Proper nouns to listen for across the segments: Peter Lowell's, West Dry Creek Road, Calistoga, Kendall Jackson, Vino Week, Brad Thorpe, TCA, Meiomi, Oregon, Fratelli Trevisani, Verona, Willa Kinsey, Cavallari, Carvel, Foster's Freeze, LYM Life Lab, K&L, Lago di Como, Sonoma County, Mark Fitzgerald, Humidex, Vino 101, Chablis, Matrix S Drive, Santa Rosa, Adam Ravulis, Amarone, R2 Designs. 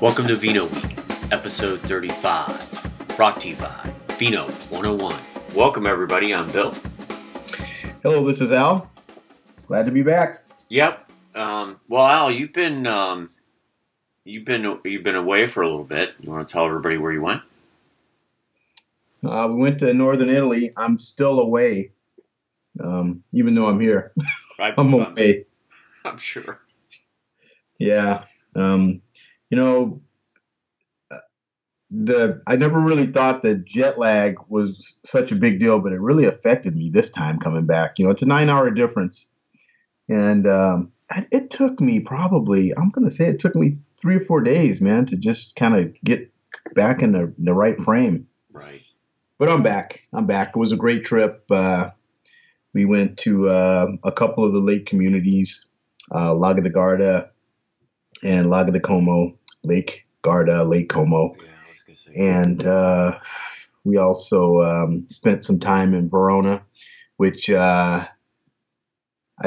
Welcome to Vino Week, episode 35, brought to you by Vino 101. Welcome, everybody. I'm Bill. Hello, this is Al. Glad to be back. Yep. Well, Al, you've been away for a little bit. You want to tell everybody where you went? We went to northern Italy. I'm still away, even though I'm here. I'm away. I'm sure. Yeah. I never really thought that jet lag was such a big deal, but it really affected me this time coming back. You know, it's a 9-hour difference. And it took me probably, I'm going to say it took me 3 or 4 days, man, to just kind of get back in the right frame. Right. But I'm back. It was a great trip. We went to a couple of the lake communities, Lago di Garda and Lago di Como, Lake Garda, Lake Como. Yeah, I was gonna say. And we also spent some time in Verona, which I'd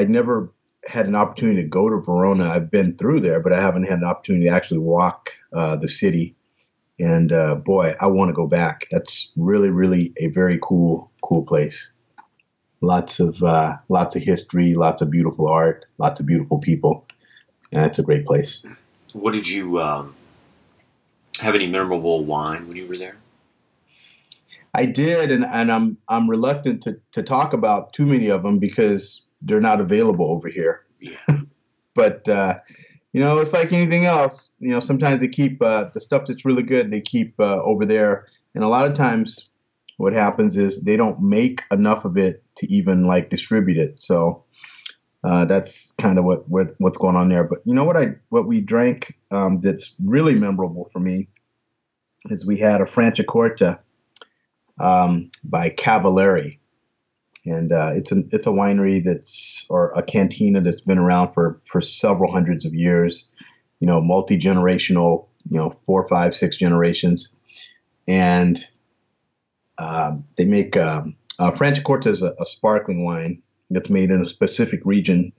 never had an opportunity to go to Verona. I've been through there, but I haven't had an opportunity to actually walk the city. And boy, I want to go back. That's really, really a very cool place. Lots of history, lots of beautiful art, lots of beautiful people, and it's a great place. What did you have any memorable wine when you were there? I did, and I'm reluctant to talk about too many of them because they're not available over here. Yeah. But it's like anything else. You know, sometimes they keep the stuff that's really good. They keep over there, and a lot of times, what happens is they don't make enough of it to even like distribute it. So that's kind of what's going on there. But you know what we drank that's really memorable for me is we had a Franciacorta by Cavallari, and it's a winery or a cantina that's been around for several hundreds of years. You know, multi-generational. You know, 4, 5, 6 generations, and they make Franciacorta is a sparkling wine that's made in a specific region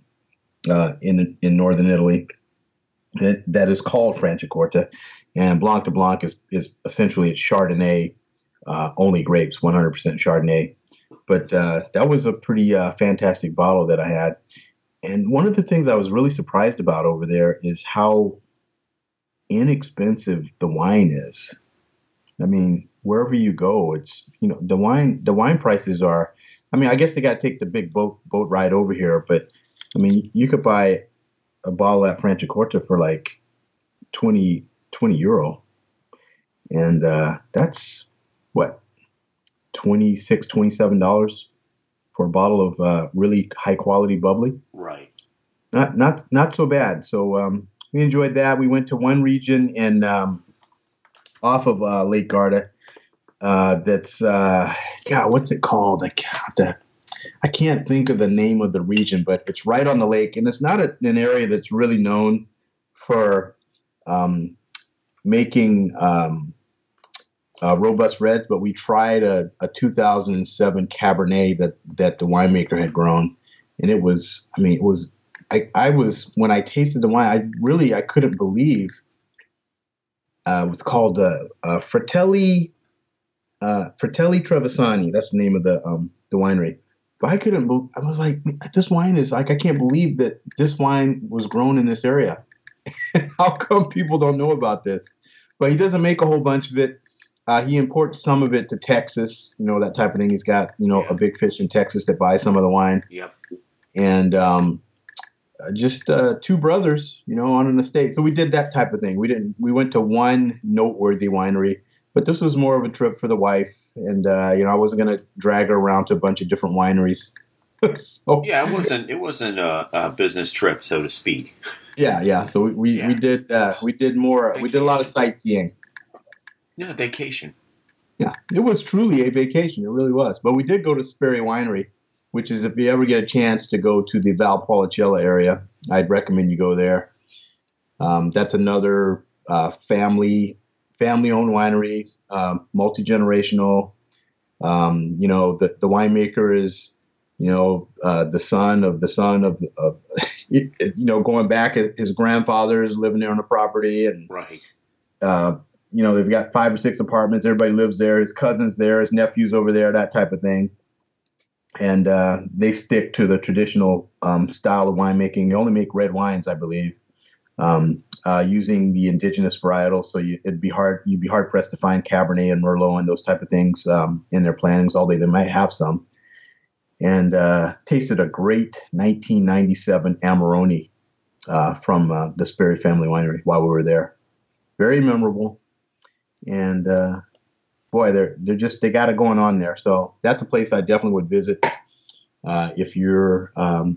in northern Italy that is called Franciacorta, and Blanc de Blanc is essentially it's Chardonnay, only grapes, 100% Chardonnay. But that was a pretty fantastic bottle that I had, and one of the things I was really surprised about over there is how inexpensive the wine is. I mean, wherever you go, it's, you know, the wine prices are, I mean, I guess they got to take the big boat ride over here, but I mean, you could buy a bottle at Franciacorta for like 20 euro. And, that's what, $26, $27 for a bottle of, really high quality bubbly. Right. Not so bad. So, we enjoyed that. We went to one region and, off of Lake Garda, that's what's it called? I can't think of the name of the region, but it's right on the lake, and it's not an area that's really known for making robust reds. But we tried a 2007 Cabernet that the winemaker had grown, and it was. I mean, it was. I was when I tasted the wine, I couldn't believe. It was called Fratelli Trevisani. That's the name of the winery. But I was like, this wine is like, I can't believe that this wine was grown in this area. How come people don't know about this? But he doesn't make a whole bunch of it. He imports some of it to Texas, you know, that type of thing. He's got, you know, a big fish in Texas that buys some of the wine. Yep. And just two brothers, you know, on an estate. So we did that type of thing. We went to one noteworthy winery, but this was more of a trip for the wife. And, you know, I wasn't going to drag her around to a bunch of different wineries. So, yeah, it wasn't a business trip, so to speak. Yeah. So we did a lot of sightseeing. Yeah. Vacation. Yeah. It was truly a vacation. It really was. But we did go to Sperry Winery, which is, if you ever get a chance to go to the Valpolicella area, I'd recommend you go there. That's another family-owned winery, multi-generational. You know, the winemaker is, you know, the son of you know, going back, his grandfather is living there on the property, and right. You know, they've got 5 or 6 apartments. Everybody lives there. His cousin's there. His nephew's over there, that type of thing. And they stick to the traditional style of winemaking. They only make red wines, I believe, using the indigenous varietal. So you'd be hard pressed to find Cabernet and Merlot and those type of things in their plantings, although they might have some. And tasted a great 1997 Amarone from the Sperry Family Winery while we were there. Very memorable. And boy, they got it going on there. So that's a place I definitely would visit if you're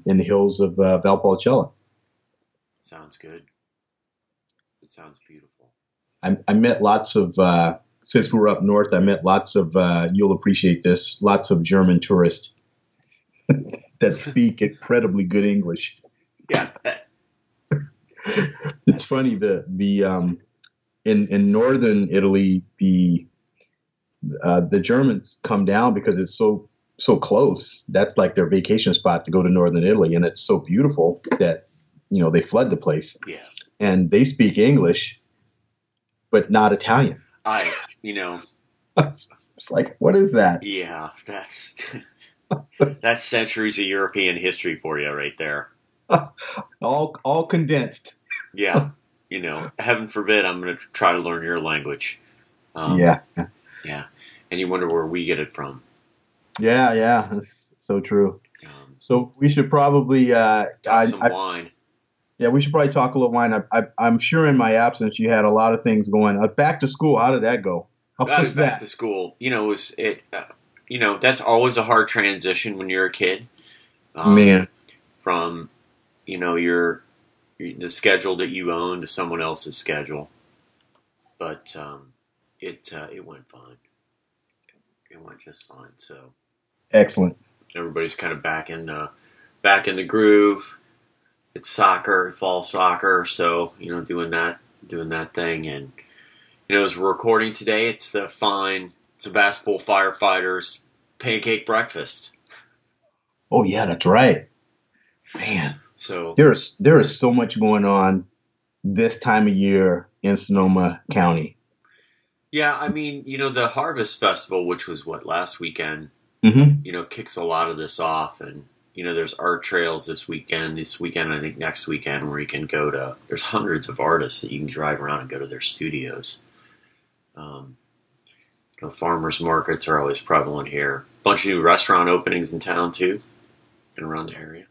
in the hills of Valpolicella. Sounds good. It sounds beautiful. I met lots of, since we were up north, I met lots of, you'll appreciate this, lots of German tourists that speak incredibly good English. Yeah. It's funny, in northern Italy, the Germans come down because it's so close. That's like their vacation spot to go to northern Italy, and it's so beautiful that they flood the place. Yeah, and they speak English, but not Italian. It's like, what is that? Yeah, that's centuries of European history for you right there. all condensed. Yeah. Heaven forbid I'm going to try to learn your language. Yeah. And you wonder where we get it from. Yeah. That's so true. So we should probably wine. Yeah, we should probably talk a little wine. I'm sure in my absence you had a lot of things going. Back to school, how did that go? Back to school. That's always a hard transition when you're a kid. Man. From, the schedule that you own to someone else's schedule, but it went fine. It went just fine. So excellent. Everybody's kind of back in the groove. It's soccer, fall soccer. So doing that thing, and as we're recording today, it's the fine Sebastopol firefighters pancake breakfast. Oh yeah, that's right, man. So there is so much going on this time of year in Sonoma County. Yeah, the Harvest Festival, which was last weekend, mm-hmm. Kicks a lot of this off, and there's art trails this weekend, I think next weekend, where you can go to. There's hundreds of artists that you can drive around and go to their studios. Farmers markets are always prevalent here. Bunch of new restaurant openings in town too, and around the area.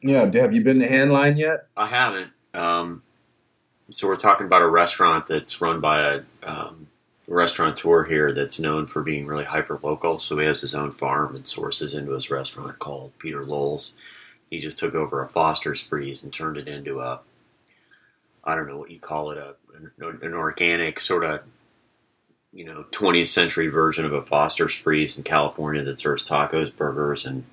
Yeah, have you been to Handline yet? I haven't. So we're talking about a restaurant that's run by a restaurateur here that's known for being really hyper-local. So he has his own farm and sources into his restaurant called Peter Lowell's. He just took over a Foster's Freeze and turned it into a, I don't know what you call it, an organic sort of, 20th century version of a Foster's Freeze in California that serves tacos, burgers, and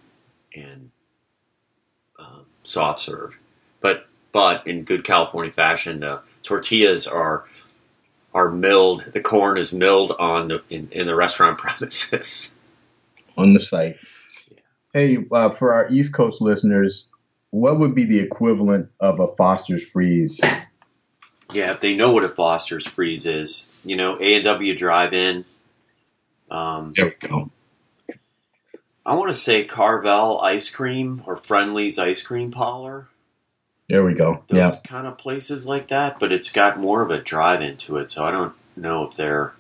soft serve, but in good California fashion, the tortillas are milled. The corn is milled in the restaurant premises on the site. Yeah. Hey, for our East Coast listeners, what would be the equivalent of a Foster's Freeze? Yeah, if they know what a Foster's Freeze is, A&W Drive-In. There we go. I want to say Carvel Ice Cream or Friendly's Ice Cream Parlor. There we go. Those kind of places like that, but it's got more of a drive into it. So I don't know if there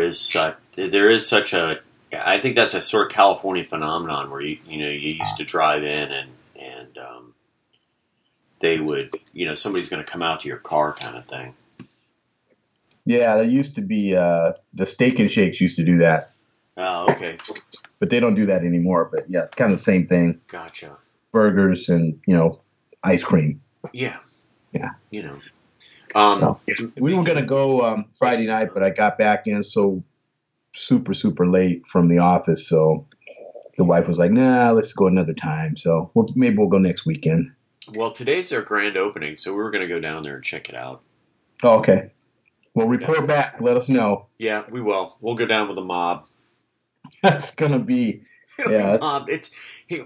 is such a. I think that's a sort of California phenomenon where you used to drive in and they would somebody's going to come out to your car kind of thing. Yeah, there used to be the Steak and Shakes used to do that. Oh, okay. But they don't do that anymore. But yeah, kind of the same thing. Gotcha. Burgers and ice cream. Yeah. Yeah. We were gonna go Friday night, but I got back in so super late from the office. So the wife was like, "Nah, let's go another time." So maybe we'll go next weekend. Well, today's their grand opening, so we were gonna go down there and check it out. Oh, okay. Well, report back. Let us know. Yeah, we will. We'll go down with the mob. That's going to be Bob. It's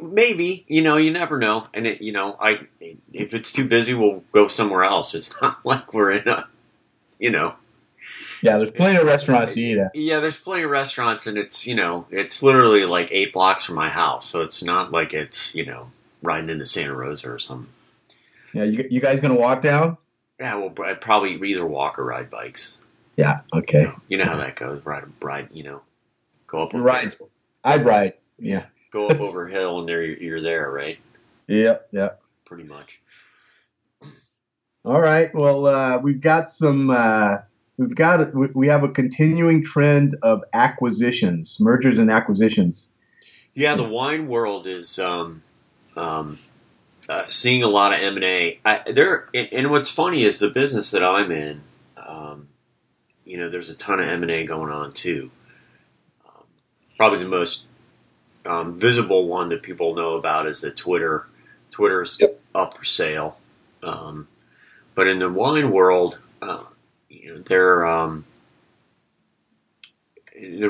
maybe, you never know. And it, if it's too busy, we'll go somewhere else. It's not like we're in a, Yeah, there's plenty of restaurants to eat at. Yeah, there's plenty of restaurants, and it's, it's literally like 8 blocks from my house. So it's not like it's, riding into Santa Rosa or something. Yeah, you guys going to walk down? Yeah, well, I'd probably either walk or ride bikes. Yeah, okay. You know how that goes. Ride, go up. Ride. I'd ride, yeah. Go up over a hill, and there you're there, right? Yep, yep. Pretty much. All right, well, we've got some... We have a continuing trend of acquisitions, mergers and acquisitions. Yeah, the wine world is seeing a lot of M&A. And what's funny is the business that I'm in, there's a ton of M&A going on too. Probably the most visible one that people know about is that Twitter is up for sale. But in the wine world... there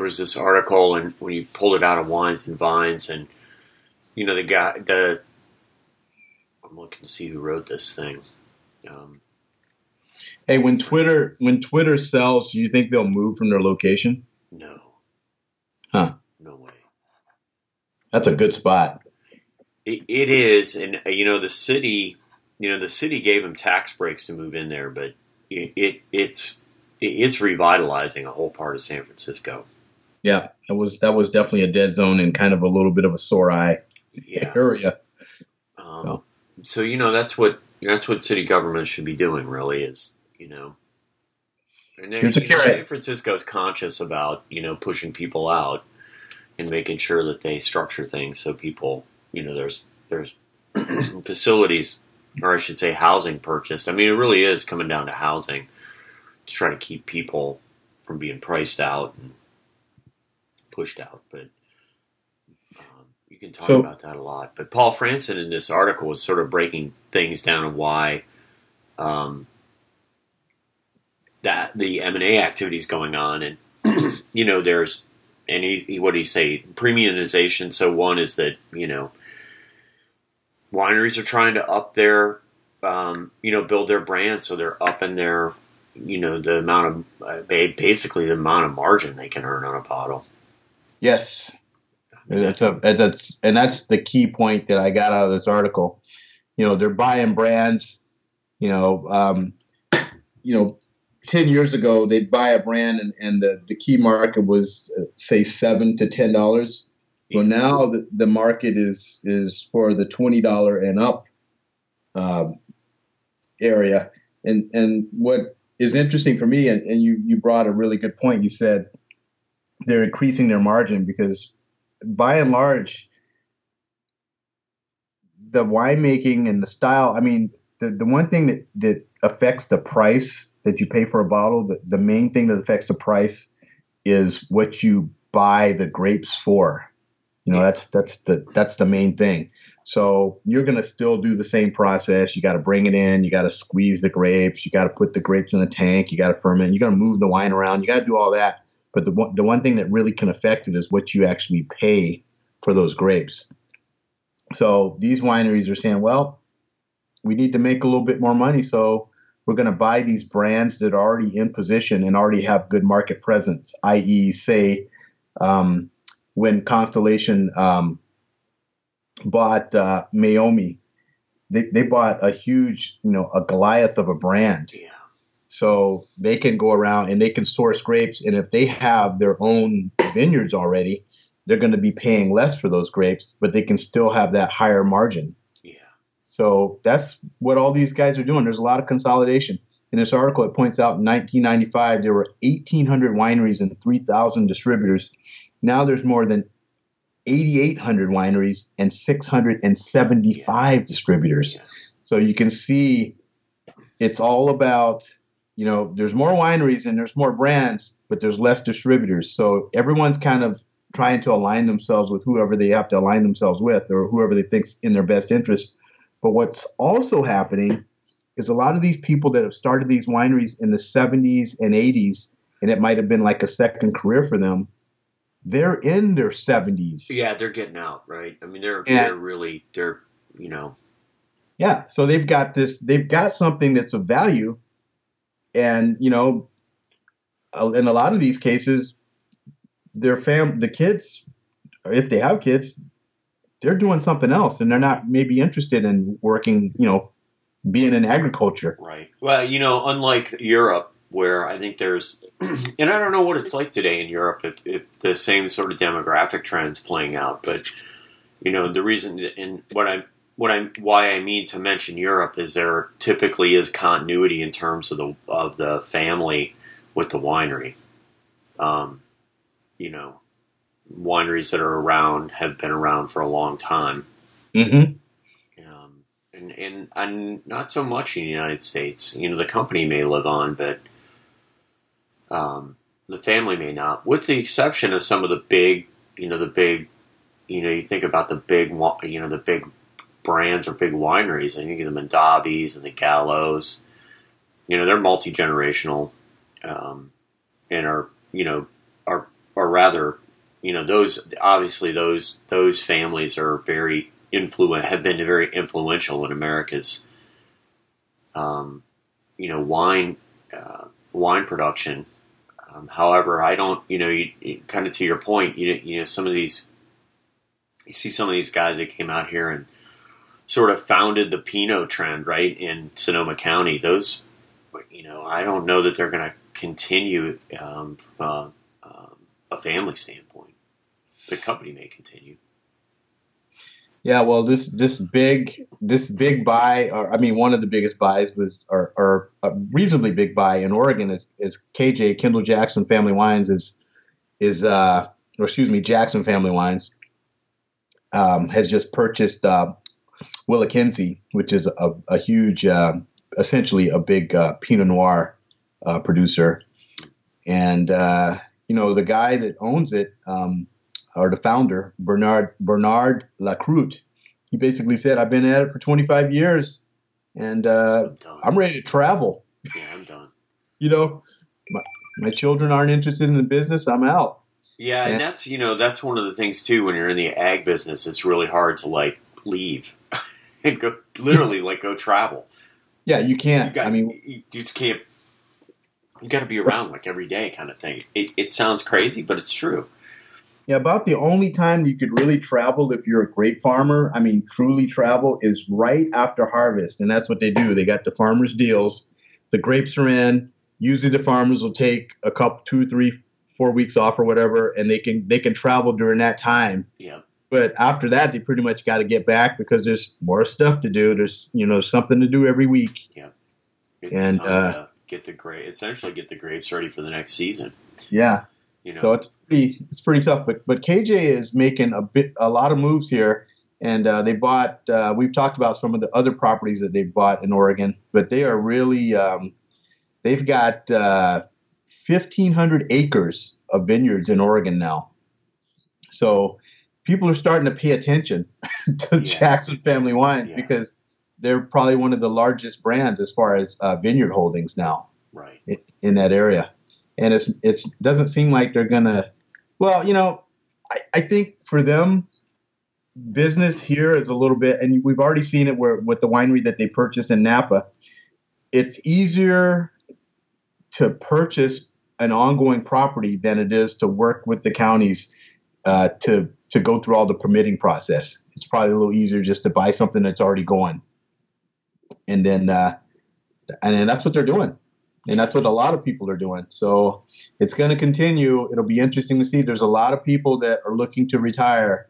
was this article, and when you pulled it out of Wines and Vines, and I'm looking to see who wrote this thing. Hey, when Twitter sells, do you think they'll move from their location? No. Huh? No way. That's a good spot. It is, and the city gave them tax breaks to move in there, but. It's revitalizing a whole part of San Francisco. Yeah, that was definitely a dead zone and kind of a little bit of a sore eye area. So that's what city government should be doing. Really is and San Francisco is conscious about pushing people out and making sure that they structure things so people there's facilities. Or I should say housing purchased. I mean, it really is coming down to housing to try to keep people from being priced out and pushed out. But you can talk about that a lot. But Paul Franson in this article was sort of breaking things down of why that the M&A activity is going on. And, there's any, what do you say, premiumization. So one is that, wineries are trying to up their, build their brand, so they're upping their, the amount of, basically the amount of margin they can earn on a bottle. Yes, that's the key point that I got out of this article. They're buying brands. 10 years ago they'd buy a brand and the key market was say $7 to $10. Well, now the market is for the $20 and up area. And what is interesting for me, and you brought a really good point. You said they're increasing their margin because by and large, the winemaking and the style, I mean, the one thing that affects the price that you pay for a bottle, the main thing that affects the price is what you buy the grapes for. That's the main thing. So you're going to still do the same process. You got to bring it in. You got to squeeze the grapes. You got to put the grapes in the tank. You got to ferment. You got to move the wine around. You got to do all that. But the one thing that really can affect it is what you actually pay for those grapes. So these wineries are saying, well, we need to make a little bit more money. So we're going to buy these brands that are already in position and already have good market presence, i.e. say, when Constellation bought Meiomi, they bought a huge, a Goliath of a brand. Yeah. So they can go around and they can source grapes. And if they have their own vineyards already, they're going to be paying less for those grapes, but they can still have that higher margin. Yeah. So that's what all these guys are doing. There's a lot of consolidation. In this article, it points out in 1995, there were 1,800 wineries and 3,000 distributors. Now there's more than 8,800 wineries and 675 distributors. So you can see it's all about, there's more wineries and there's more brands, but there's less distributors. So everyone's kind of trying to align themselves with whoever they have to align themselves with or whoever they think's in their best interest. But what's also happening is a lot of these people that have started these wineries in the 70s and 80s, and it might have been like a second career for them, they're in their 70s. Yeah, they're getting out, right? I mean, they're really, yeah. So they've got something that's of value, and in a lot of these cases, the kids, if they have kids, they're doing something else, and they're not maybe interested in working, being in agriculture. Right. Well, unlike Europe, where I think there's, and I don't know what it's like today in Europe if the same sort of demographic trends playing out, but the reason and why I mean to mention Europe is there typically is continuity in terms of the family with the winery. Wineries that are around have been around for a long time. Mm-hmm. And not so much in the United States. The company may live on, but the family may not, with the exception of some of the big, you think about the big brands or big wineries. I think of the Mondavis and the Gallos. They're multi-generational and are rather those, obviously those families are very influential in America's, wine production. However, I don't, kind of to your point, you see some of these guys that came out here and sort of founded the Pinot trend, right, in Sonoma County. Those, I don't know that they're going to continue from a family standpoint. The company may continue. Yeah, well, this big buy, one of the biggest buys was, or a reasonably big buy in Oregon is KJ, Kendall Jackson Family Wines Jackson Family Wines has just purchased Willa Kinsey, which is a huge, essentially a big Pinot Noir producer, and the guy that owns it. Or the founder, Bernard Lacroute, he basically said, I've been at it for 25 years, and I'm ready to travel. Yeah, I'm done. My children aren't interested in the business. I'm out. Yeah, and that's, that's one of the things, too, when you're in the ag business, it's really hard to, leave and go, literally, go travel. Yeah, you can't. You just can't. You got to be around, every day kind of thing. It sounds crazy, but it's true. Yeah, about the only time you could really travel if you're a grape farmer, truly travel, is right after harvest. And that's what they do. They got the farmers' deals. The grapes are in. Usually the farmers will take a couple, 2, 3, 4 weeks off or whatever, and they can travel during that time. Yeah. But after that, they pretty much got to get back because there's more stuff to do. There's, something to do every week. Yeah. It's time to essentially get the grapes ready for the next season. Yeah. So it's pretty tough, but KJ is making a lot of moves here, and they bought. We've talked about some of the other properties that they bought in Oregon, but they are really they've got 1,500 acres of vineyards in Oregon now. So people are starting to pay attention to Jackson Family Wines because they're probably one of the largest brands as far as vineyard holdings now, right, in that area. And it doesn't seem like they're going to – well, I think for them, business here is a little bit – and we've already seen it with the winery that they purchased in Napa. It's easier to purchase an ongoing property than it is to work with the counties to go through all the permitting process. It's probably a little easier just to buy something that's already going. And then that's what they're doing. And that's what a lot of people are doing. So it's going to continue. It'll be interesting to see. There's a lot of people that are looking to retire,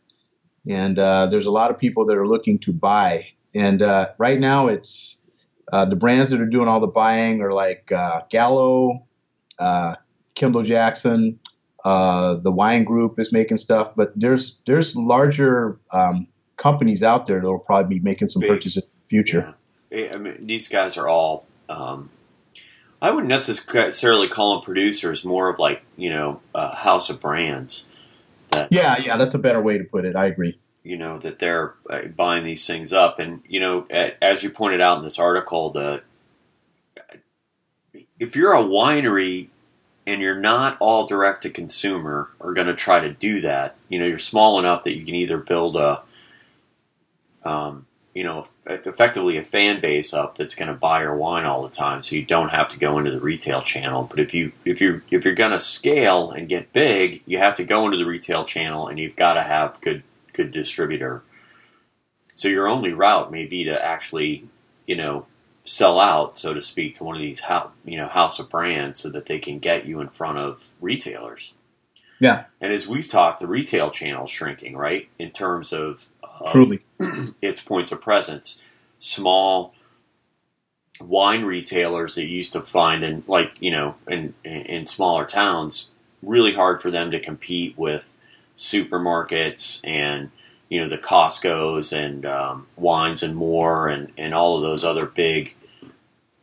and there's a lot of people that are looking to buy. And right now it's the brands that are doing all the buying are Gallo, Kendall Jackson, the Wine Group is making stuff. But there's larger companies out there that will probably be making some purchases in the future. Yeah. These guys are all I wouldn't necessarily call them producers, more of house of brands. That's a better way to put it. I agree. That they're buying these things up. And, as you pointed out in this article, if you're a winery and you're not all direct to consumer are going to try to do that. You know, you're small enough that you can either build a, you know, effectively a fan base up that's going to buy your wine all the time, so you don't have to go into the retail channel. But if you're going to scale and get big, you have to go into the retail channel, and you've got to have good distributor. So your only route may be to actually, you know, sell out, so to speak, to one of these house of brands, so that they can get you in front of retailers. Yeah. And as we've talked, the retail channel's shrinking, right? In terms of truly its points of presence. Small wine retailers that you used to find in, like, you know, in smaller towns, really hard for them to compete with supermarkets and, you know, the Costco's and Wines and More and all of those other big,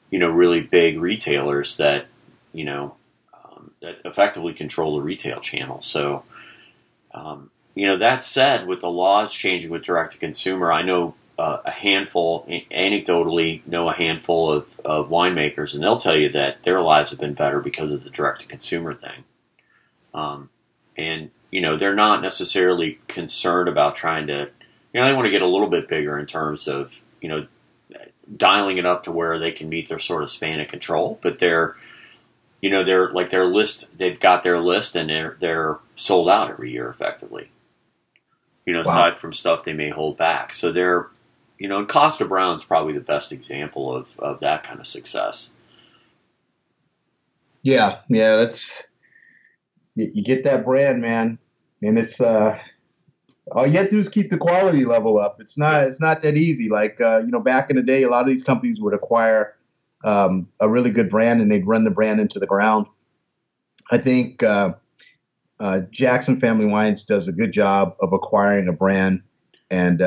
you know, really big retailers that, you know, that effectively control the retail channel. So, you know, that said, with the laws changing with direct-to-consumer, I know anecdotally, of winemakers, and they'll tell you that their lives have been better because of the direct-to-consumer thing. And, you know, they're not necessarily concerned about trying to, you know, they want to get a little bit bigger in terms of, you know, dialing it up to where they can meet their sort of span of control, but they're, you know, they're like their list, they've got their list, and they're sold out every year effectively. You know, wow. Aside from stuff they may hold back. So they're, you know, and Costa Brown's probably the best example of that kind of success. Yeah. Yeah. That's, you get that brand, man. And it's, all you have to do is keep the quality level up. It's not that easy. Like, you know, back in the day, a lot of these companies would acquire a really good brand and they'd run the brand into the ground. I think, Jackson Family Wines does a good job of acquiring a brand and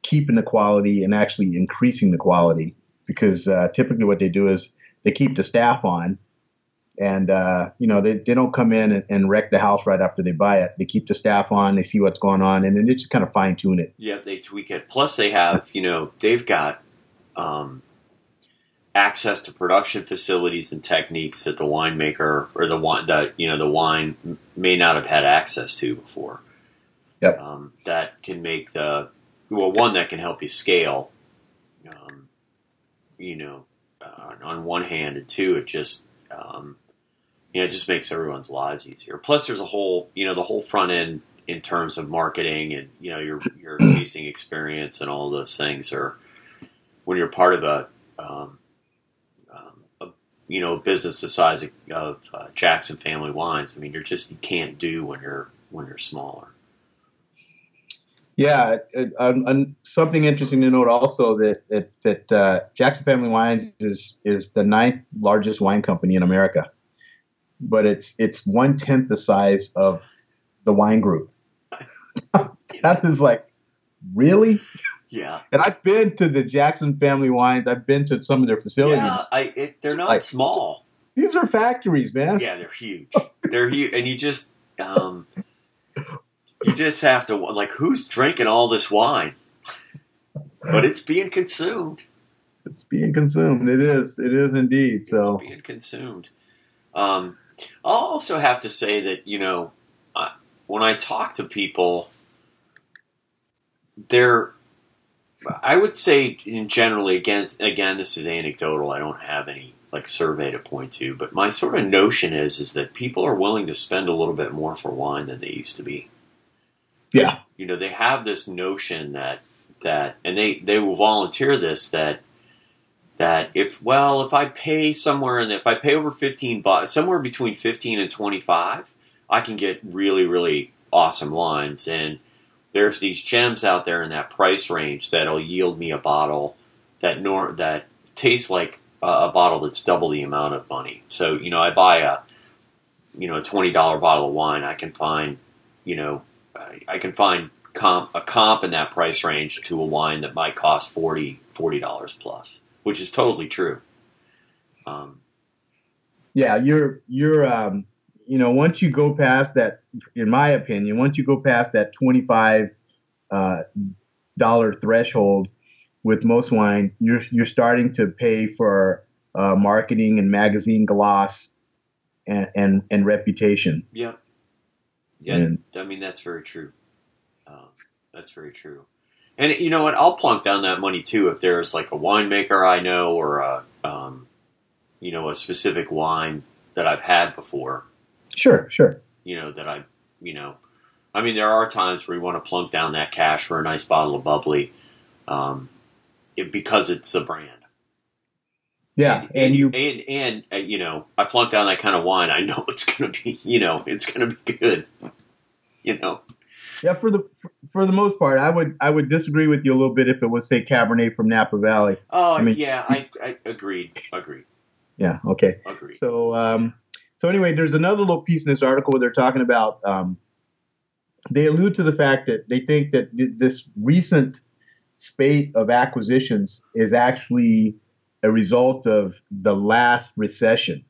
keeping the quality and actually increasing the quality, because typically what they do is they keep the staff on, and you know, they don't come in and wreck the house right after they buy it. They keep the staff on, they see what's going on, and then they just kind of fine tune it. Yeah, they tweak it. Plus they have, you know, they've got access to production facilities and techniques that the winemaker or the wine may not have had access to before. Yep. That can make that can help you scale. You know, on one hand, and two, it just you know, it just makes everyone's lives easier. Plus, there's the whole front end in terms of marketing and, you know, your tasting experience and all those things are, when you're part of a you know, business the size of Jackson Family Wines. I mean, you can't do when you're smaller. Yeah, something interesting to note also that Jackson Family Wines is the 9th largest wine company in America, but it's 1/10 the size of the Wine Group. That is like, really? Yeah, and I've been to the Jackson Family Wines. I've been to some of their facilities. Yeah, they're not small. These are factories, man. Yeah, they're huge. They're huge, and you just have to, like, who's drinking all this wine? But it's being consumed. It's being consumed. It is. It is indeed. So it's being consumed. I'll also have to say that, you know, when I talk to people, I would say in generally, again, this is anecdotal. I don't have any like survey to point to, but my sort of notion is that people are willing to spend a little bit more for wine than they used to be. Yeah. You know, they have this notion that, and they will volunteer this, that if I pay somewhere, and if I pay over $15, somewhere between 15 and 25, I can get really, really awesome wines. And there's these gems out there in that price range that'll yield me a bottle that tastes like a bottle that's double the amount of money. So, you know, I buy a $20 bottle of wine, I can find a comp in that price range to a wine that might cost $40 plus, which is totally true. Yeah, you're you know, once you go past that, in my opinion, $25 dollar threshold with most wine, you're starting to pay for marketing and magazine gloss and reputation. Yeah. Yeah. And, I mean, that's very true. That's very true. And you know what? I'll plunk down that money too. If there's like a winemaker I know, or a, you know, a specific wine that I've had before. Sure. Sure. You know, that I, you know, I mean, there are times where you want to plunk down that cash for a nice bottle of bubbly, because it's the brand. Yeah. And you know, I plunk down that kind of wine. I know it's going to be, you know, it's going to be good, you know? Yeah, for the most part, I would disagree with you a little bit if it was, say, Cabernet from Napa Valley. Oh, I mean, yeah, I agreed. Yeah, okay. Agreed. So anyway, there's another little piece in this article where they're talking about, they allude to the fact that they think that this recent spate of acquisitions is actually a result of the last recession.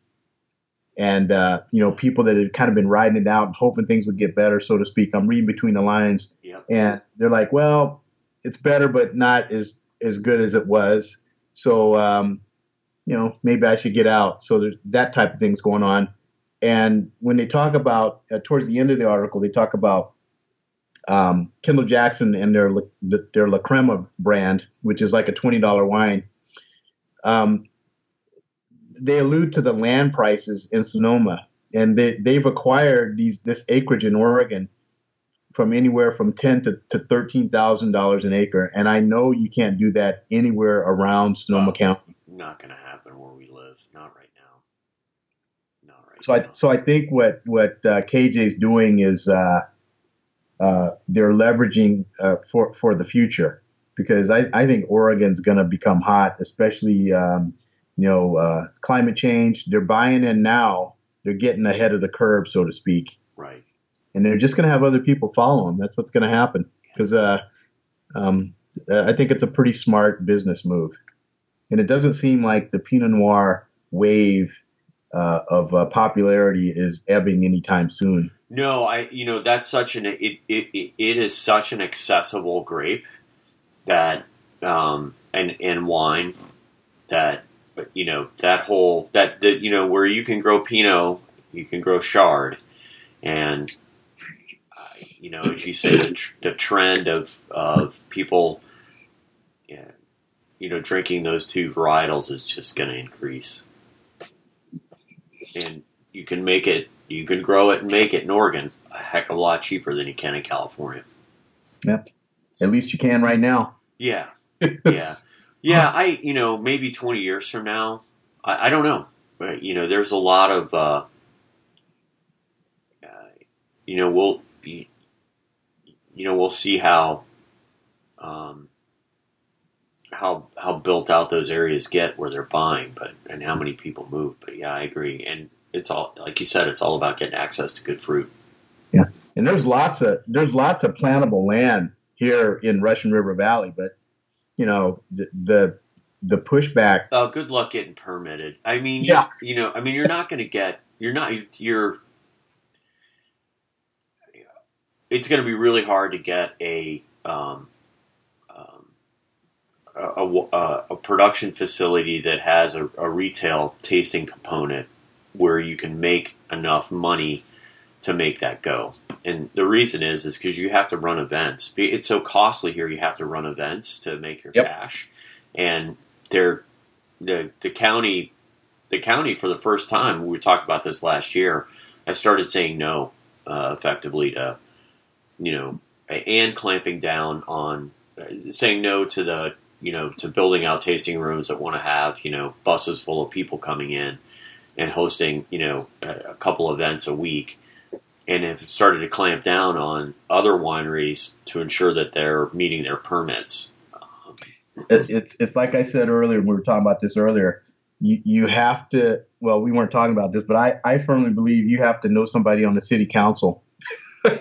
And, you know, people that had kind of been riding it out and hoping things would get better, so to speak. I'm reading between the lines. Yep. And they're like, well, it's better, but not as good as it was. So, you know, maybe I should get out. So there's that type of thing's going on. And when they talk about, towards the end of the article, they talk about Kendall Jackson and their La Crema brand, which is like a $20 wine. They allude to the land prices in Sonoma, and they've acquired this acreage in Oregon from anywhere from $10,000 to $13,000 an acre. And I know you can't do that anywhere around Sonoma County. Not going to happen where we live. Not right now. Not right now. So I think what KJ's doing is they're leveraging for the future, because I think Oregon's going to become hot, especially you know, climate change. They're buying in now. They're getting ahead of the curve, so to speak. Right. And they're just going to have other people follow them. That's what's going to happen. Because I think it's a pretty smart business move. And it doesn't seem like the Pinot Noir wave of popularity is ebbing anytime soon. No, you know, that's such an, it is such an accessible grape that, and wine that, but, you know, that you know, where you can grow Pinot, you can grow Chard. And, you know, as you say, the trend of people, yeah, you know, drinking those two varietals is just going to increase. And you can make it, you can grow it and make it in Oregon a heck of a lot cheaper than you can in California. Yep. At least you can right now. Yeah. Yeah. Yeah, you know, maybe 20 years from now, I don't know. But, you know, there's a lot of, you know, we'll see how built out those areas get where they're buying, and how many people move. But yeah, I agree. And it's all, like you said, it's all about getting access to good fruit. Yeah, and there's lots of plantable land here in Russian River Valley, but. You know, the pushback. Oh, good luck getting permitted. I mean, yeah. You know, I mean, you're not going to get. You're not. You're. It's going to be really hard to get a production facility that has a retail tasting component where you can make enough money to make that go. And the reason is because you have to run events. It's so costly here. You have to run events to make your cash. And the county for the first time, we talked about this last year, I started saying no, effectively to, you know, and clamping down on saying no to the, you know, to building out tasting rooms that want to have, you know, buses full of people coming in and hosting, you know, a couple events a week. And have started to clamp down on other wineries to ensure that they're meeting their permits. It's like I said earlier, we were talking about this earlier. You have to, well, we weren't talking about this, but I firmly believe you have to know somebody on the city council.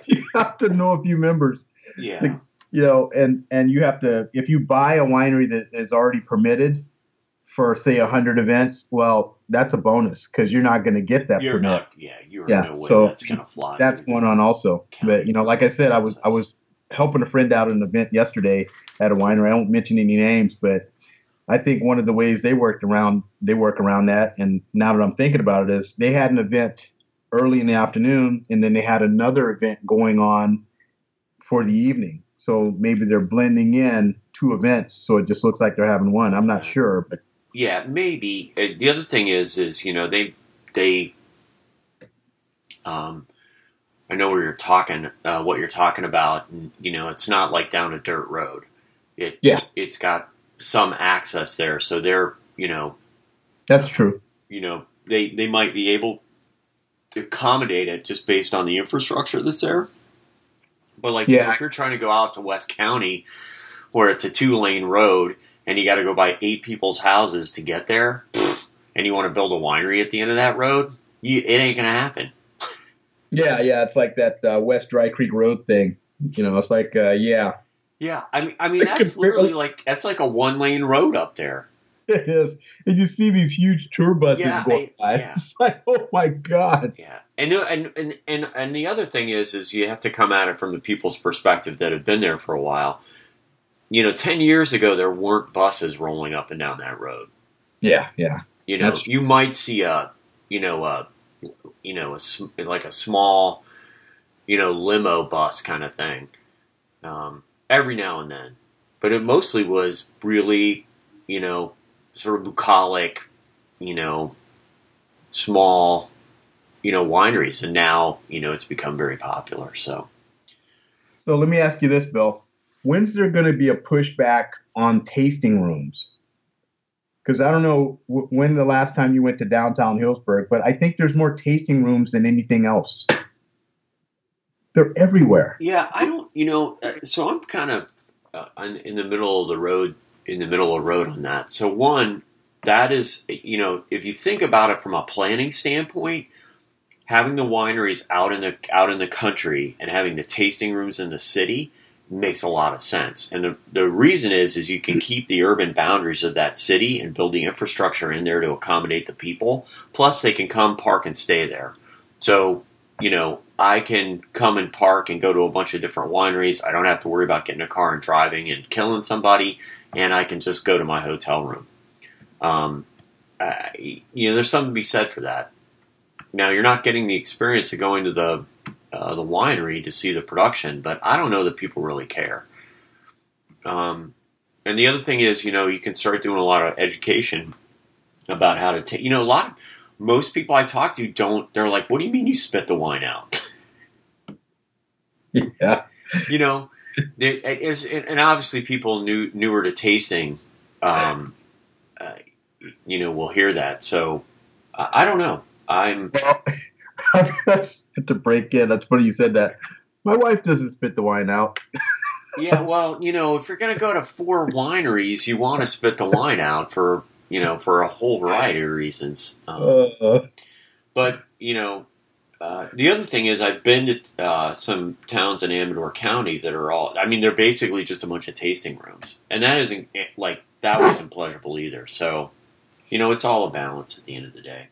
You have to know a few members. Yeah. To, you know, and you have to, if you buy a winery that is already permitted for, say, 100 events, well, that's a bonus because you're not going to get that permit. No way so that's going to fly. That's going on also. But, you know, like I said, I was helping a friend out at an event yesterday at a winery. I won't mention any names, but I think one of the ways they work around that, and now that I'm thinking about it, is they had an event early in the afternoon, and then they had another event going on for the evening. So maybe they're blending in two events, so it just looks like they're having one. I'm not sure, but yeah, maybe. The other thing is they I know where you're talking, what you're talking about. And, it's not like down a dirt road. It's got some access there, so they're that's true. They might be able to accommodate it just based on the infrastructure that's there. But if you're trying to go out to West County, where it's a 2-lane road and you got to go by 8 people's houses to get there, and you want to build a winery at the end of that road, it ain't gonna happen. Yeah, it's like that West Dry Creek Road thing. It's like, Yeah, I mean that's literally that's like a 1-lane road up there. It is. And you see these huge tour buses going by. Yeah. It's like, oh my God. Yeah. And the other thing is you have to come at it from the people's perspective that have been there for a while. 10 years ago there weren't buses rolling up and down that road. Yeah. You might see a small, limo bus kind of thing. Every now and then, but it mostly was really, sort of bucolic, small, wineries. And now, it's become very popular. So let me ask you this, Bill, when's there going to be a pushback on tasting rooms? Because I don't know when the last time you went to downtown Healdsburg, but I think there's more tasting rooms than anything else. They're everywhere. Yeah, I don't, so I'm kind of in the middle of the road on that. So one, that is, if you think about it from a planning standpoint, having the wineries out in the country and having the tasting rooms in the city makes a lot of sense. And the reason is you can keep the urban boundaries of that city and build the infrastructure in there to accommodate the people. Plus, they can come, park, and stay there. So, I can come and park and go to a bunch of different wineries. I don't have to worry about getting a car and driving and killing somebody, and I can just go to my hotel room. There's something to be said for that. Now, you're not getting the experience of going to the winery to see the production, but I don't know that people really care. And the other thing is, you can start doing a lot of education about how to take, most people I talk to they're like, what do you mean you spit the wine out? Yeah. And obviously people newer to tasting, will hear that. So I don't know. To break in. That's funny you said that. My wife doesn't spit the wine out. Yeah. Well, if you're going to go to 4 wineries, you want to spit the wine out for a whole variety of reasons. But the other thing is I've been to some towns in Amador County that are they're basically just a bunch of tasting rooms. And that isn't, that wasn't pleasurable either. So, it's all a balance at the end of the day.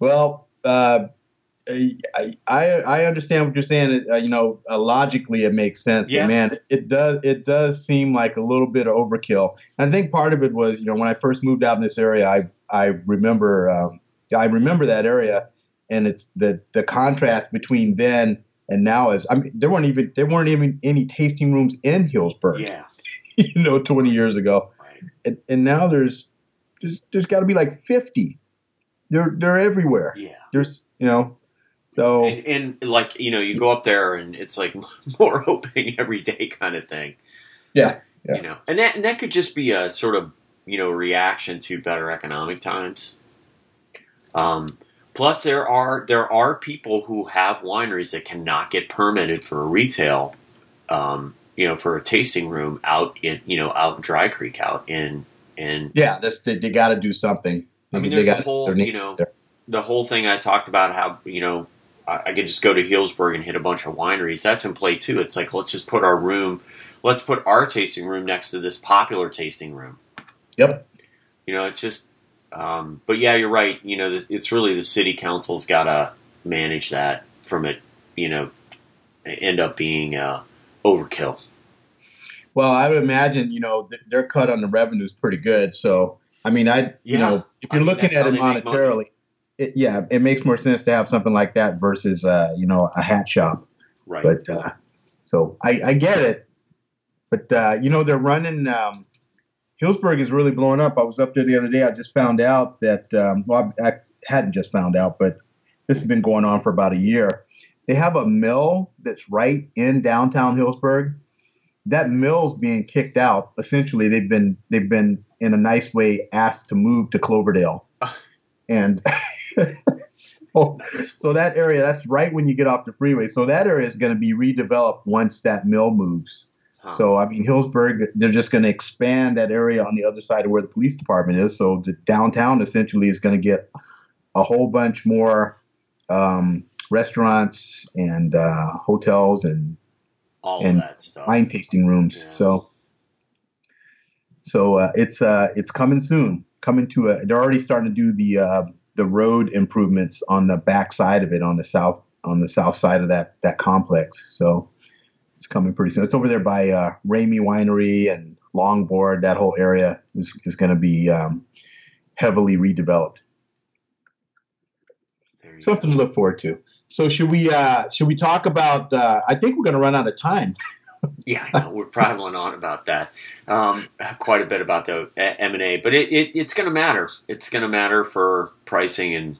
Well, I understand what you're saying. Logically, it makes sense. Yeah. But man, it does seem like a little bit of overkill. And I think part of it was, when I first moved out in this area, I remember that area, and it's the contrast between then and now is. I mean, there weren't even any tasting rooms in Healdsburg. Yeah. 20 years ago, right. And now there's got to be like 50. They're everywhere. Yeah. There's so and you go up there and it's like more opening every day kind of thing. Yeah. And that could just be a sort of reaction to better economic times. Plus, there are people who have wineries that cannot get permitted for a retail, for a tasting room out in Dry Creek, they got to do something. I mean, there's the whole thing I talked about how, I could just go to Healdsburg and hit a bunch of wineries. That's in play too. It's like, let's put our tasting room next to this popular tasting room. Yep. It's just, but yeah, you're right. It's really the city council's got to manage that from it, end up being overkill. Well, I would imagine, you know, their cut on the revenue is pretty good. So, I mean, if you're looking at it monetarily, it makes more sense to have something like that versus, you know, a hat shop. Right. But so I get it. But, you know, they're running Healdsburg is really blowing up. I was up there the other day. I just found out that I hadn't just found out, but this has been going on for about a year. They have a mill that's right in downtown Healdsburg. That mill's being kicked out. Essentially, they've been in a nice way asked to move to Cloverdale, and so that area, that's right when you get off the freeway. So that area is going to be redeveloped once that mill moves. Huh. So I mean, Healdsburg, they're just going to expand that area on the other side of where the police department is. So the downtown essentially is going to get a whole bunch more restaurants and hotels and. All and of that stuff. Wine tasting rooms. Yeah. So it's coming soon. They're already starting to do the road improvements on the back side of it, on the south side of that complex. So it's coming pretty soon. It's over there by Ramey Winery and Longboard. That whole area is going to be heavily redeveloped. Something to look forward to. So should we talk about? I think we're going to run out of time. Yeah, I know. We're prattling on about that quite a bit about the M&A, but it's going to matter. It's going to matter for pricing and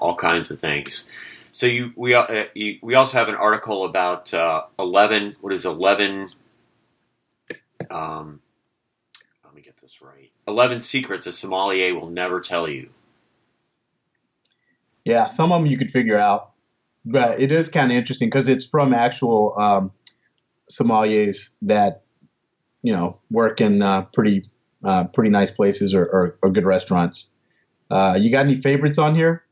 all kinds of things. So we also have an article about 11. What is 11? Let me get this right. 11 secrets a sommelier will never tell you. Yeah, some of them you could figure out. But it is kind of interesting because it's from actual sommeliers that, you know, work in pretty nice places or good restaurants. You got any favorites on here?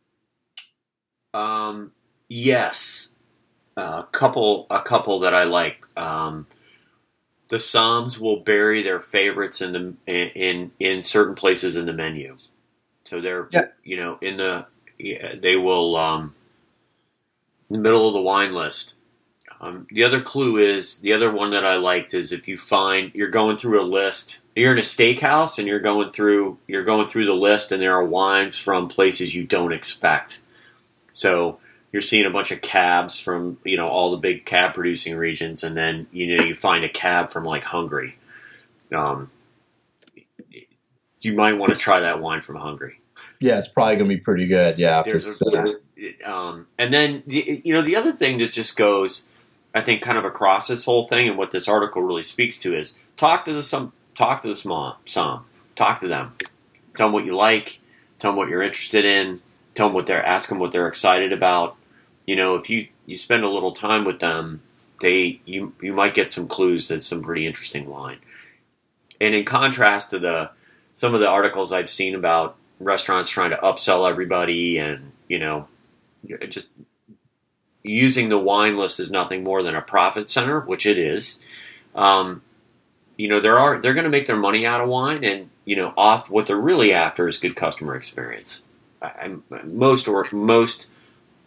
Yes, a couple that I like. The Somms will bury their favorites in certain places in the menu, so they're they will. In the middle of the wine list. The other clue is, the other one that I liked is if you find, you're going through a list, you're in a steakhouse and you're going through the list and there are wines from places you don't expect. So you're seeing a bunch of cabs from, you know, all the big cab producing regions. And then, you know, you find a cab from like Hungary. You might want to try that wine from Hungary. Yeah, it's probably going to be pretty good. Yeah. And then, you know, the other thing that just goes, I think, kind of across this whole thing and what this article really speaks to is talk to them. Tell them what you like. Tell them what you're interested in. Ask them what they're excited about. You know, if you spend a little time with them, you might get some clues to some pretty interesting wine. And in contrast to some of the articles I've seen about restaurants trying to upsell everybody and, you know, just using the wine list is nothing more than a profit center, which it is. You know, they're going to make their money out of wine, and you know, off what they're really after is good customer experience. Most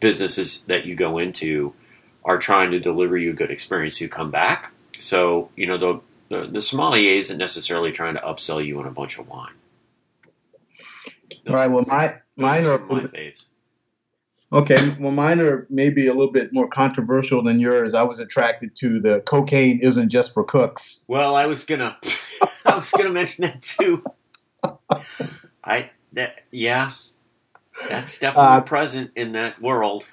businesses that you go into are trying to deliver you a good experience. You come back, so you know the sommelier isn't necessarily trying to upsell you on a bunch of wine. All right. Well, mine are my faves. Okay, well, mine are maybe a little bit more controversial than yours. I was attracted to the cocaine isn't just for cooks. Well, I was gonna mention that too. That's definitely present in that world.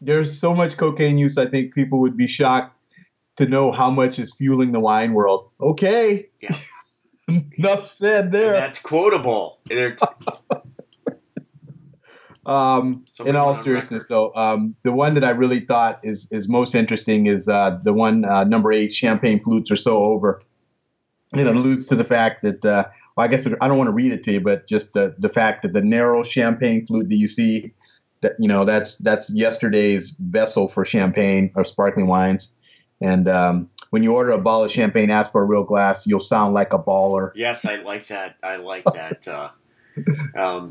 There's so much cocaine use. I think people would be shocked to know how much is fueling the wine world. Okay, yeah, enough said there. And that's quotable. In all seriousness, though, the one that I really thought is most interesting is the one number 8, champagne flutes are so over. It alludes to the fact that, well, I guess I don't want to read it to you, but just the fact that the narrow champagne flute that you see, that you know, that's yesterday's vessel for champagne or sparkling wines. And when you order a bottle of champagne, ask for a real glass. You'll sound like a baller. Yes, I like that. That's I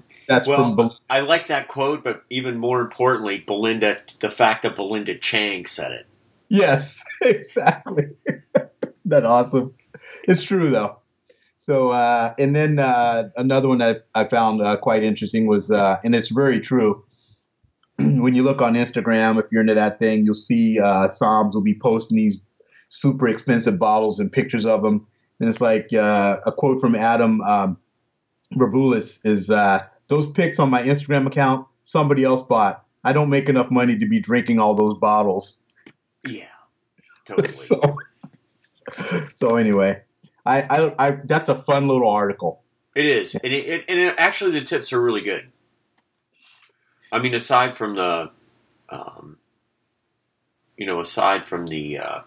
like that quote, but even more importantly, the fact that Belinda Chang said it. Yes, exactly. That's awesome. It's true, though. So, and then another one that I found quite interesting was, and it's very true, when you look on Instagram, if you're into that thing, you'll see Somms will be posting these super expensive bottles and pictures of them. And it's like a quote from Adam Ravulis is, those pics on my Instagram account, somebody else bought. I don't make enough money to be drinking all those bottles. Yeah, totally. So anyway. I that's a fun little article. It is, and actually the tips are really good. I mean, aside from the,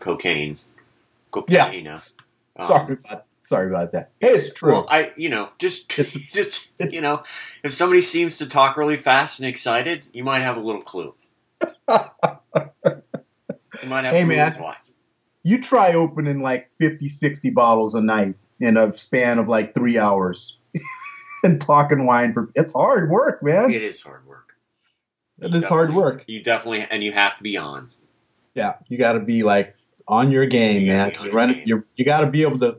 cocaine. Yeah. Sorry about that. Hey, it's true. Well, if somebody seems to talk really fast and excited, you might have a little clue. You might have clues why. You try opening like 50, 60 bottles a night in a span of like 3 hours and talking wine. It's hard work, man. It is hard work. You definitely, and you have to be on. Yeah. You got to be like on your game, man. You got to be able to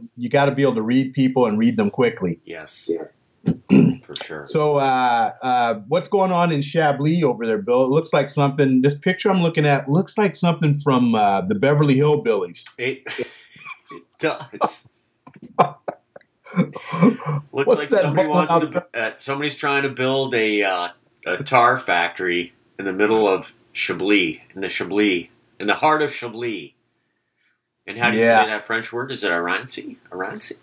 read people and read them quickly. Yes. For sure. So what's going on in Chablis over there, Bill? It looks like something. This picture I'm looking at looks like something from the Beverly Hillbillies. It does. Somebody's trying to build a tar factory in the middle of Chablis, in the heart of Chablis. And how do you say that French word? Is it Irancy? Irancy.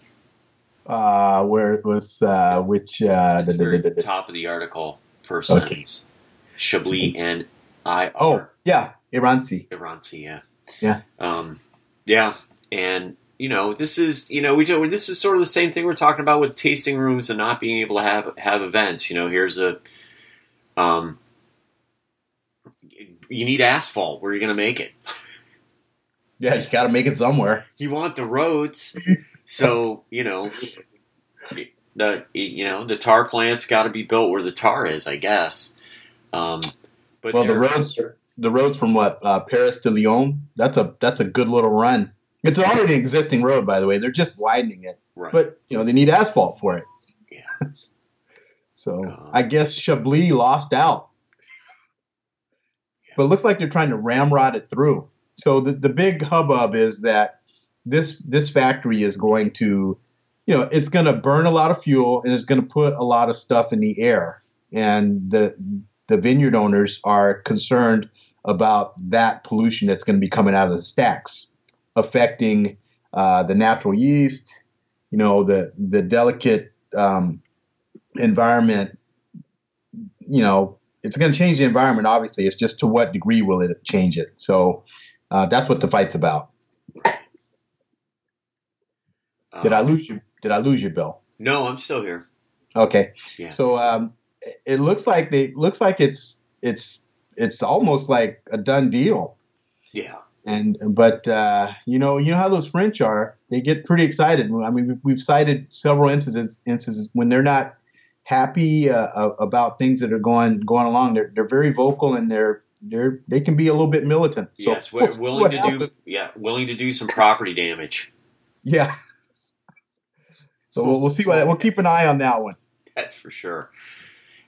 Where it was, which, the top of the article, first sentence, Chablis and I. Oh, yeah. Irancy. Yeah. Yeah. And this is, this is sort of the same thing we're talking about with tasting rooms and not being able to have events. Here's you need asphalt. Where are you going to make it? Yeah. You got to make it somewhere. You want the roads. So, the tar plant's got to be built where the tar is, I guess. The roads from what Paris to Lyon, that's a good little run. It's already an existing road, by the way. They're just widening it, right. But they need asphalt for it. Yeah. So I guess Chablis lost out, but it looks like they're trying to ramrod it through. So the big hubbub is that. This factory is going to, it's going to burn a lot of fuel and it's going to put a lot of stuff in the air. And the vineyard owners are concerned about that pollution that's going to be coming out of the stacks, affecting the natural yeast, the delicate environment. It's going to change the environment, obviously. It's just to what degree will it change it? So that's what the fight's about. Did I lose you, Bill? No, I'm still here. Okay. Yeah. So it looks like it's almost like a done deal. Yeah. But you know how those French are. They get pretty excited. I mean, we've cited several instances when they're not happy about things that are going along. They're very vocal and they can be a little bit militant. So yes, willing to do some property damage. Yeah. So we'll see what we'll keep an eye on that one. That's for sure.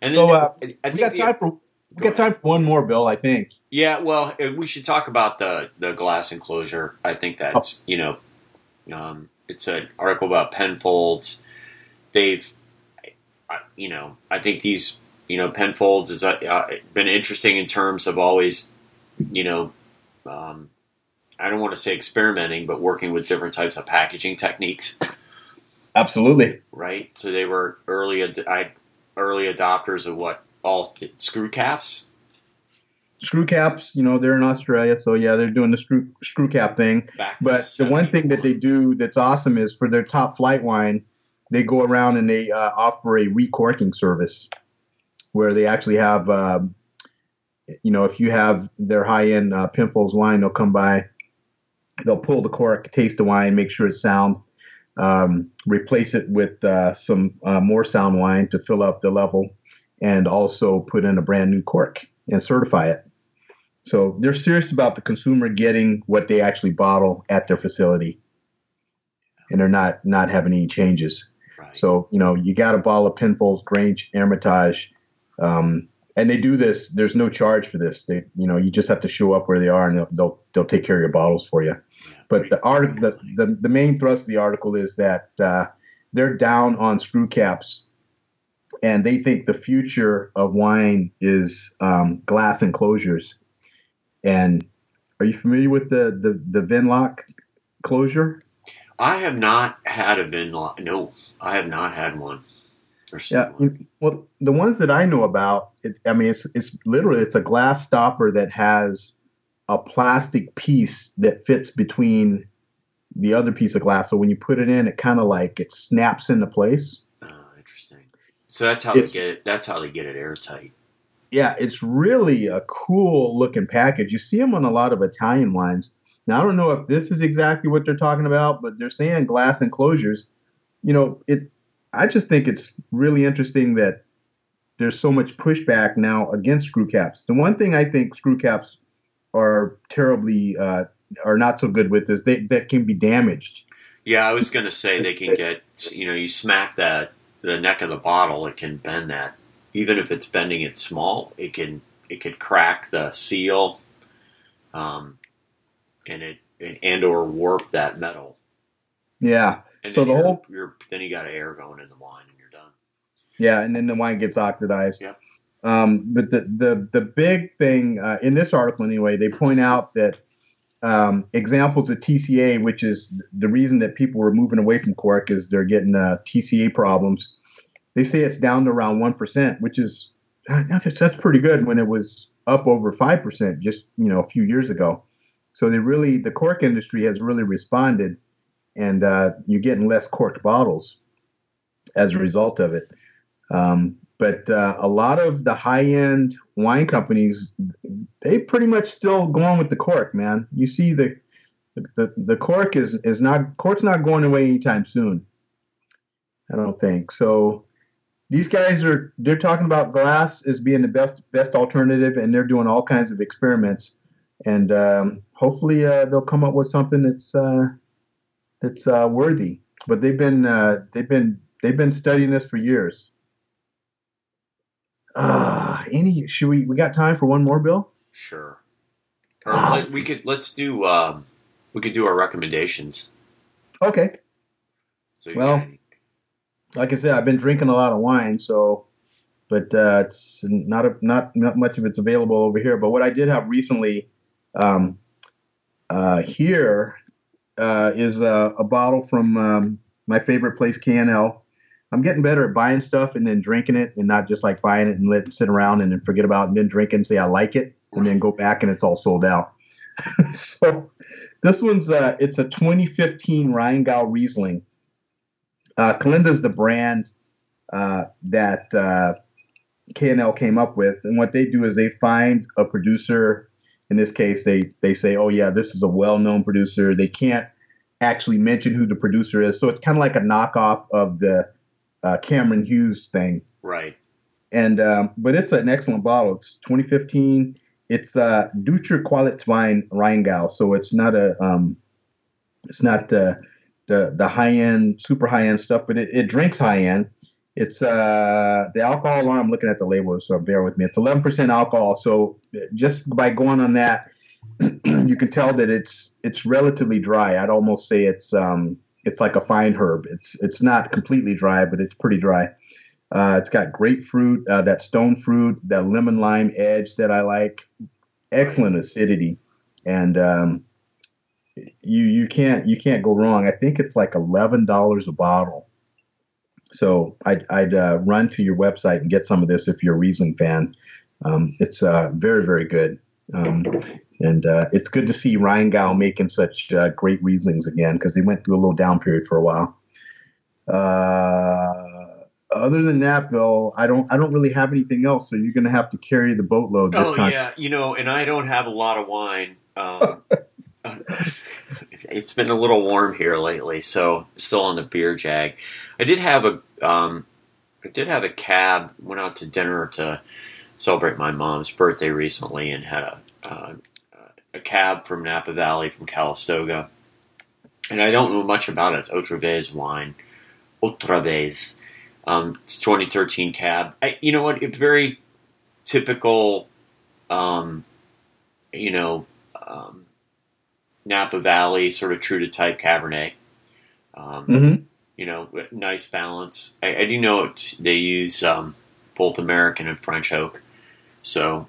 And then we got time for one more, Bill, I think. Yeah, well, we should talk about the glass enclosure. I think that's it's an article about Penfolds. I think these Penfolds has been interesting in terms of always I don't want to say experimenting, but working with different types of packaging techniques. Absolutely. Right. So they were early adopters of screw caps. Screw caps. They're in Australia, so yeah, they're doing the screw cap thing. But the one thing that they do that's awesome is for their top flight wine, they go around and they offer a recorking service, where they actually have, if you have their high end Penfolds wine, they'll come by, they'll pull the cork, taste the wine, make sure it's sound. Replace it with some more sound wine to fill up the level, and also put in a brand new cork and certify it. So they're serious about the consumer getting what they actually bottle at their facility. and they're not having any changes. Right. So, you know, you got a bottle of Penfolds, Grange, Hermitage, and they do this. There's no charge for this. They, you know, you just have to show up where they are, and they'll take care of your bottles for you. Yeah, but the main thrust of the article is that they're down on screw caps, and they think the future of wine is glass enclosures. And are you familiar with the Vinlok closure? I have not had a Vinlok. No, I have not had one. Yeah, well, the ones that I know about, it's literally a glass stopper that has a plastic piece that fits between the other piece of glass. So when you put it in, it kind of like it snaps into place. Oh, interesting. So that's how they get it. That's how they get it airtight. Yeah, it's really a cool looking package. You see them on a lot of Italian wines. Now I don't know if this is exactly what they're talking about, but they're saying glass enclosures. You know, I just think it's really interesting that there's so much pushback now against screw caps. The one thing I think screw caps are terribly are not so good with is that can be damaged. Yeah, I was going to say they can get, you know, you smack the neck of the bottle, it can bend that. Even if it's bending it small, it could crack the seal, and or warp that metal. Yeah. And so then you got air going in the wine and you're done. Yeah, and then the wine gets oxidized. Yeah. But the big thing in this article anyway, they point out that examples of TCA, which is the reason that people were moving away from cork, is they're getting TCA problems. They say it's down to around 1%, which is that's pretty good when it was up over 5% just, you know, a few years ago. So the cork industry has really responded. And you're getting less corked bottles as a result of it. But a lot of the high-end wine companies, they pretty much still going with the cork, man. You see the cork cork's not going away anytime soon, I don't think. So these guys they're talking about glass as being the best alternative, and they're doing all kinds of experiments. And hopefully they'll come up with something that's it's worthy, but they've been studying this for years. We got time for one more, Bill? Sure. We could do our recommendations. Okay. Like I said, I've been drinking a lot of wine, but it's not much of it's available over here. But what I did have recently, here. Is a bottle from my favorite place, K&L. I'm getting better at buying stuff and then drinking it, and not just like buying it and let it sit around and then forget about it and then drink it and say I like it, and then go back and it's all sold out. So this one's it's a 2015 Rheingau Riesling. Kalinda's the brand that K&L came up with, and what they do is they find a producer. In this case, they say, oh, yeah, this is a well-known producer. They can't actually mention who the producer is. So it's kind of like a knockoff of the Cameron Hughes thing. Right. And but it's an excellent bottle. It's 2015. It's Deutscher Qualitätswein Rheingau. So it's not the high-end, super high-end stuff, but it drinks high-end. It's the alcohol alarm. I'm looking at the label, so bear with me. It's 11% alcohol. So just by going on that, you can tell that it's relatively dry. I'd almost say it's like a fine herb. It's not completely dry, but it's pretty dry. It's got grapefruit, that stone fruit, that lemon lime edge that I like. Excellent acidity, and you can't go wrong. I think it's like $11 a bottle. So I'd run to your website and get some of this if you're a Riesling fan. It's very, very good. And it's good to see Rheingau making such great Rieslings again, because they went through a little down period for a while. Other than that, Bill, I don't really have anything else, so you're going to have to carry the boatload this time. Oh, yeah. You know, and I don't have a lot of wine. It's been a little warm here lately, so still on the beer jag. I did have a cab. Went out to dinner to celebrate my mom's birthday recently, and had a cab from Napa Valley, from Calistoga, and I don't know much about it. It's Otra Vez wine. Otra Vez. It's 2013 cab. You know what? It's very typical, Napa Valley, sort of true to type Cabernet. You know, nice balance. I do know they use both American and French oak. So,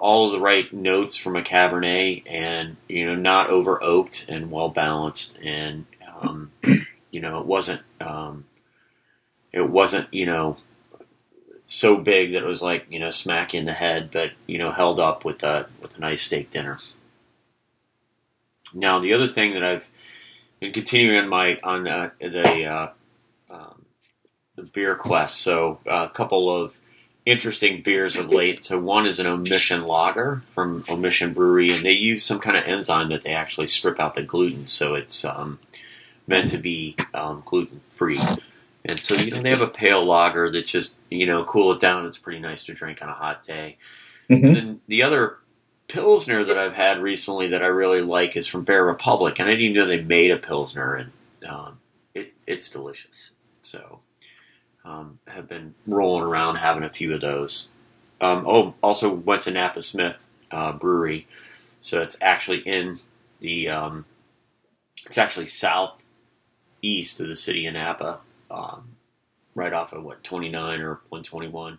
all of the right notes from a Cabernet and, not over oaked and well balanced. And, it wasn't, so big that it was like, smack in the head, but, held up with a nice steak dinner. Now, the other thing that I've been continuing the beer quest, so a couple of interesting beers of late. So one is an Omission lager from Omission Brewery, and they use some kind of enzyme that they actually strip out the gluten, so it's meant to be gluten-free. And so they have a pale lager that just, cool it down. It's pretty nice to drink on a hot day. Mm-hmm. And then the other Pilsner that I've had recently that I really like is from Bear Republic, and I didn't know they made a Pilsner, and it's delicious. So have been rolling around having a few of those. Also went to Napa Smith Brewery, so it's actually in the it's actually southeast of the city of Napa, right off of 29 or 121.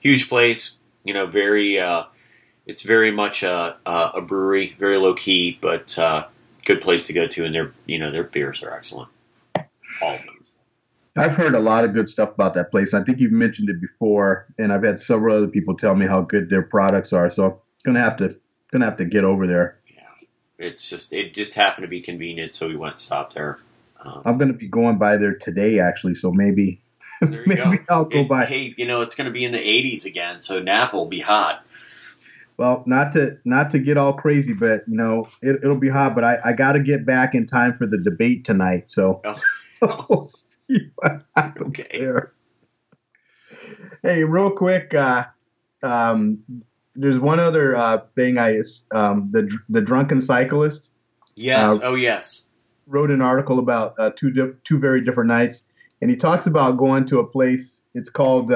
Huge place, very. It's very much a brewery, very low key, but good place to go to. And their beers are excellent. All of them. I've heard a lot of good stuff about that place. I think you've mentioned it before, and I've had several other people tell me how good their products are. So I'm gonna have to get over there. Yeah, it just happened to be convenient, so we went and stopped there. I'm gonna be going by there today, actually. So maybe there you maybe go. I'll go by. Hey, it's gonna be in the 80s again, so Napa will be hot. Well, not to get all crazy, but it'll be hot. But I got to get back in time for the debate tonight, so we'll see what happens there. Hey, real quick, there's one other thing. The Drunken Cyclist. Yes. Wrote an article about two very different nights, and he talks about going to a place. It's called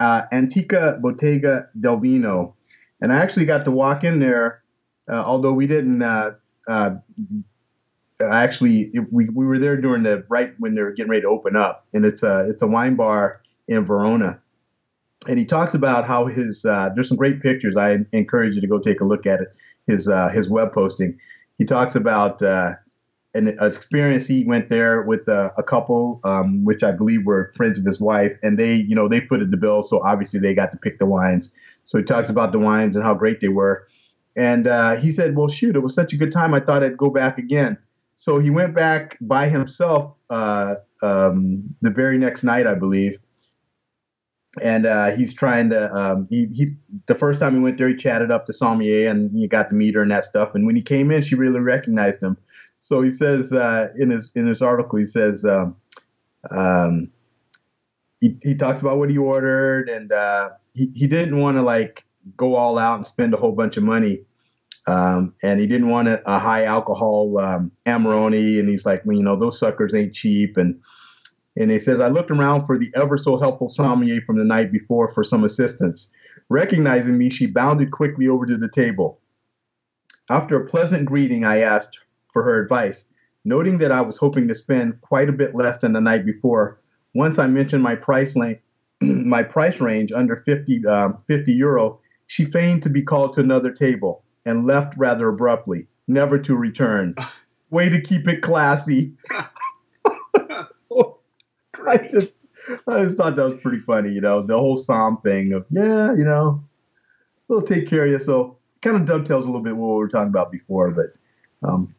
Antica Bottega del Vino. And I actually got to walk in there, although we didn't we were there during right when they were getting ready to open up. And it's a wine bar in Verona. And he talks about how his there's some great pictures. I encourage you to go take a look at it. His web posting. He talks about an experience he went there with a couple, which I believe were friends of his wife, and they footed the bill, so obviously they got to pick the wines. So he talks about the wines and how great they were. And he said, well, shoot, it was such a good time. I thought I'd go back again. So he went back by himself the very next night, I believe. And he's trying to the first time he went there, he chatted up to sommelier and he got to meet her and that stuff. And when he came in, she really recognized him. So he says in his article, he says he talks about what he ordered and he didn't want to like go all out and spend a whole bunch of money. And he didn't want a high alcohol Amarone. And he's like, well, those suckers ain't cheap. And he says, I looked around for the ever so helpful sommelier from the night before for some assistance. Recognizing me, she bounded quickly over to the table. After a pleasant greeting, I asked for her advice, noting that I was hoping to spend quite a bit less than the night before. Once I mentioned my price range, under 50 euro, she feigned to be called to another table and left rather abruptly, never to return. Way to keep it classy. So, I just thought that was pretty funny, the whole psalm thing of, we'll take care of you. So kind of dovetails a little bit what we were talking about before, but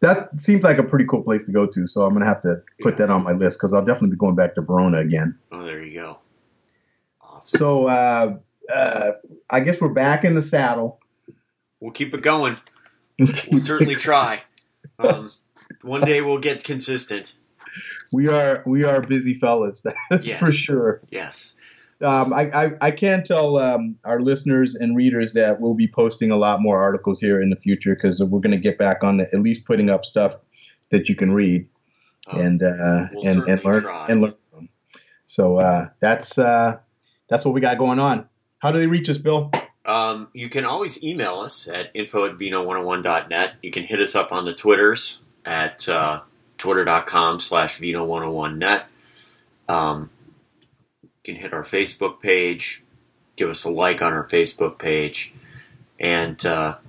that seems like a pretty cool place to go to. So I'm going to have to put that on my list because I'll definitely be going back to Verona again. Oh, there you go. Awesome. So I guess we're back in the saddle. We'll keep it going. We'll certainly try. One day we'll get consistent. We are busy fellas, that's for sure. Yes. I can tell our listeners and readers that we'll be posting a lot more articles here in the future, because we're going to get back on the, at least putting up stuff that you can read and learn from. So that's what we got going on. How do they reach us, Bill? You can always email us at info@vino101.net. You can hit us up on the Twitters at twitter.com/vino101net. You can hit our Facebook page, give us a like on our Facebook page, and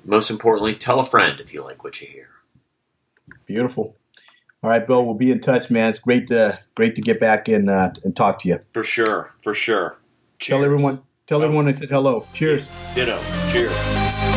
most importantly, tell a friend if you like what you hear. Beautiful. All right, Bill, we'll be in touch, man. It's great to get back and talk to you. For sure. Cheers. Tell everyone I said hello. Cheers. Ditto. Cheers.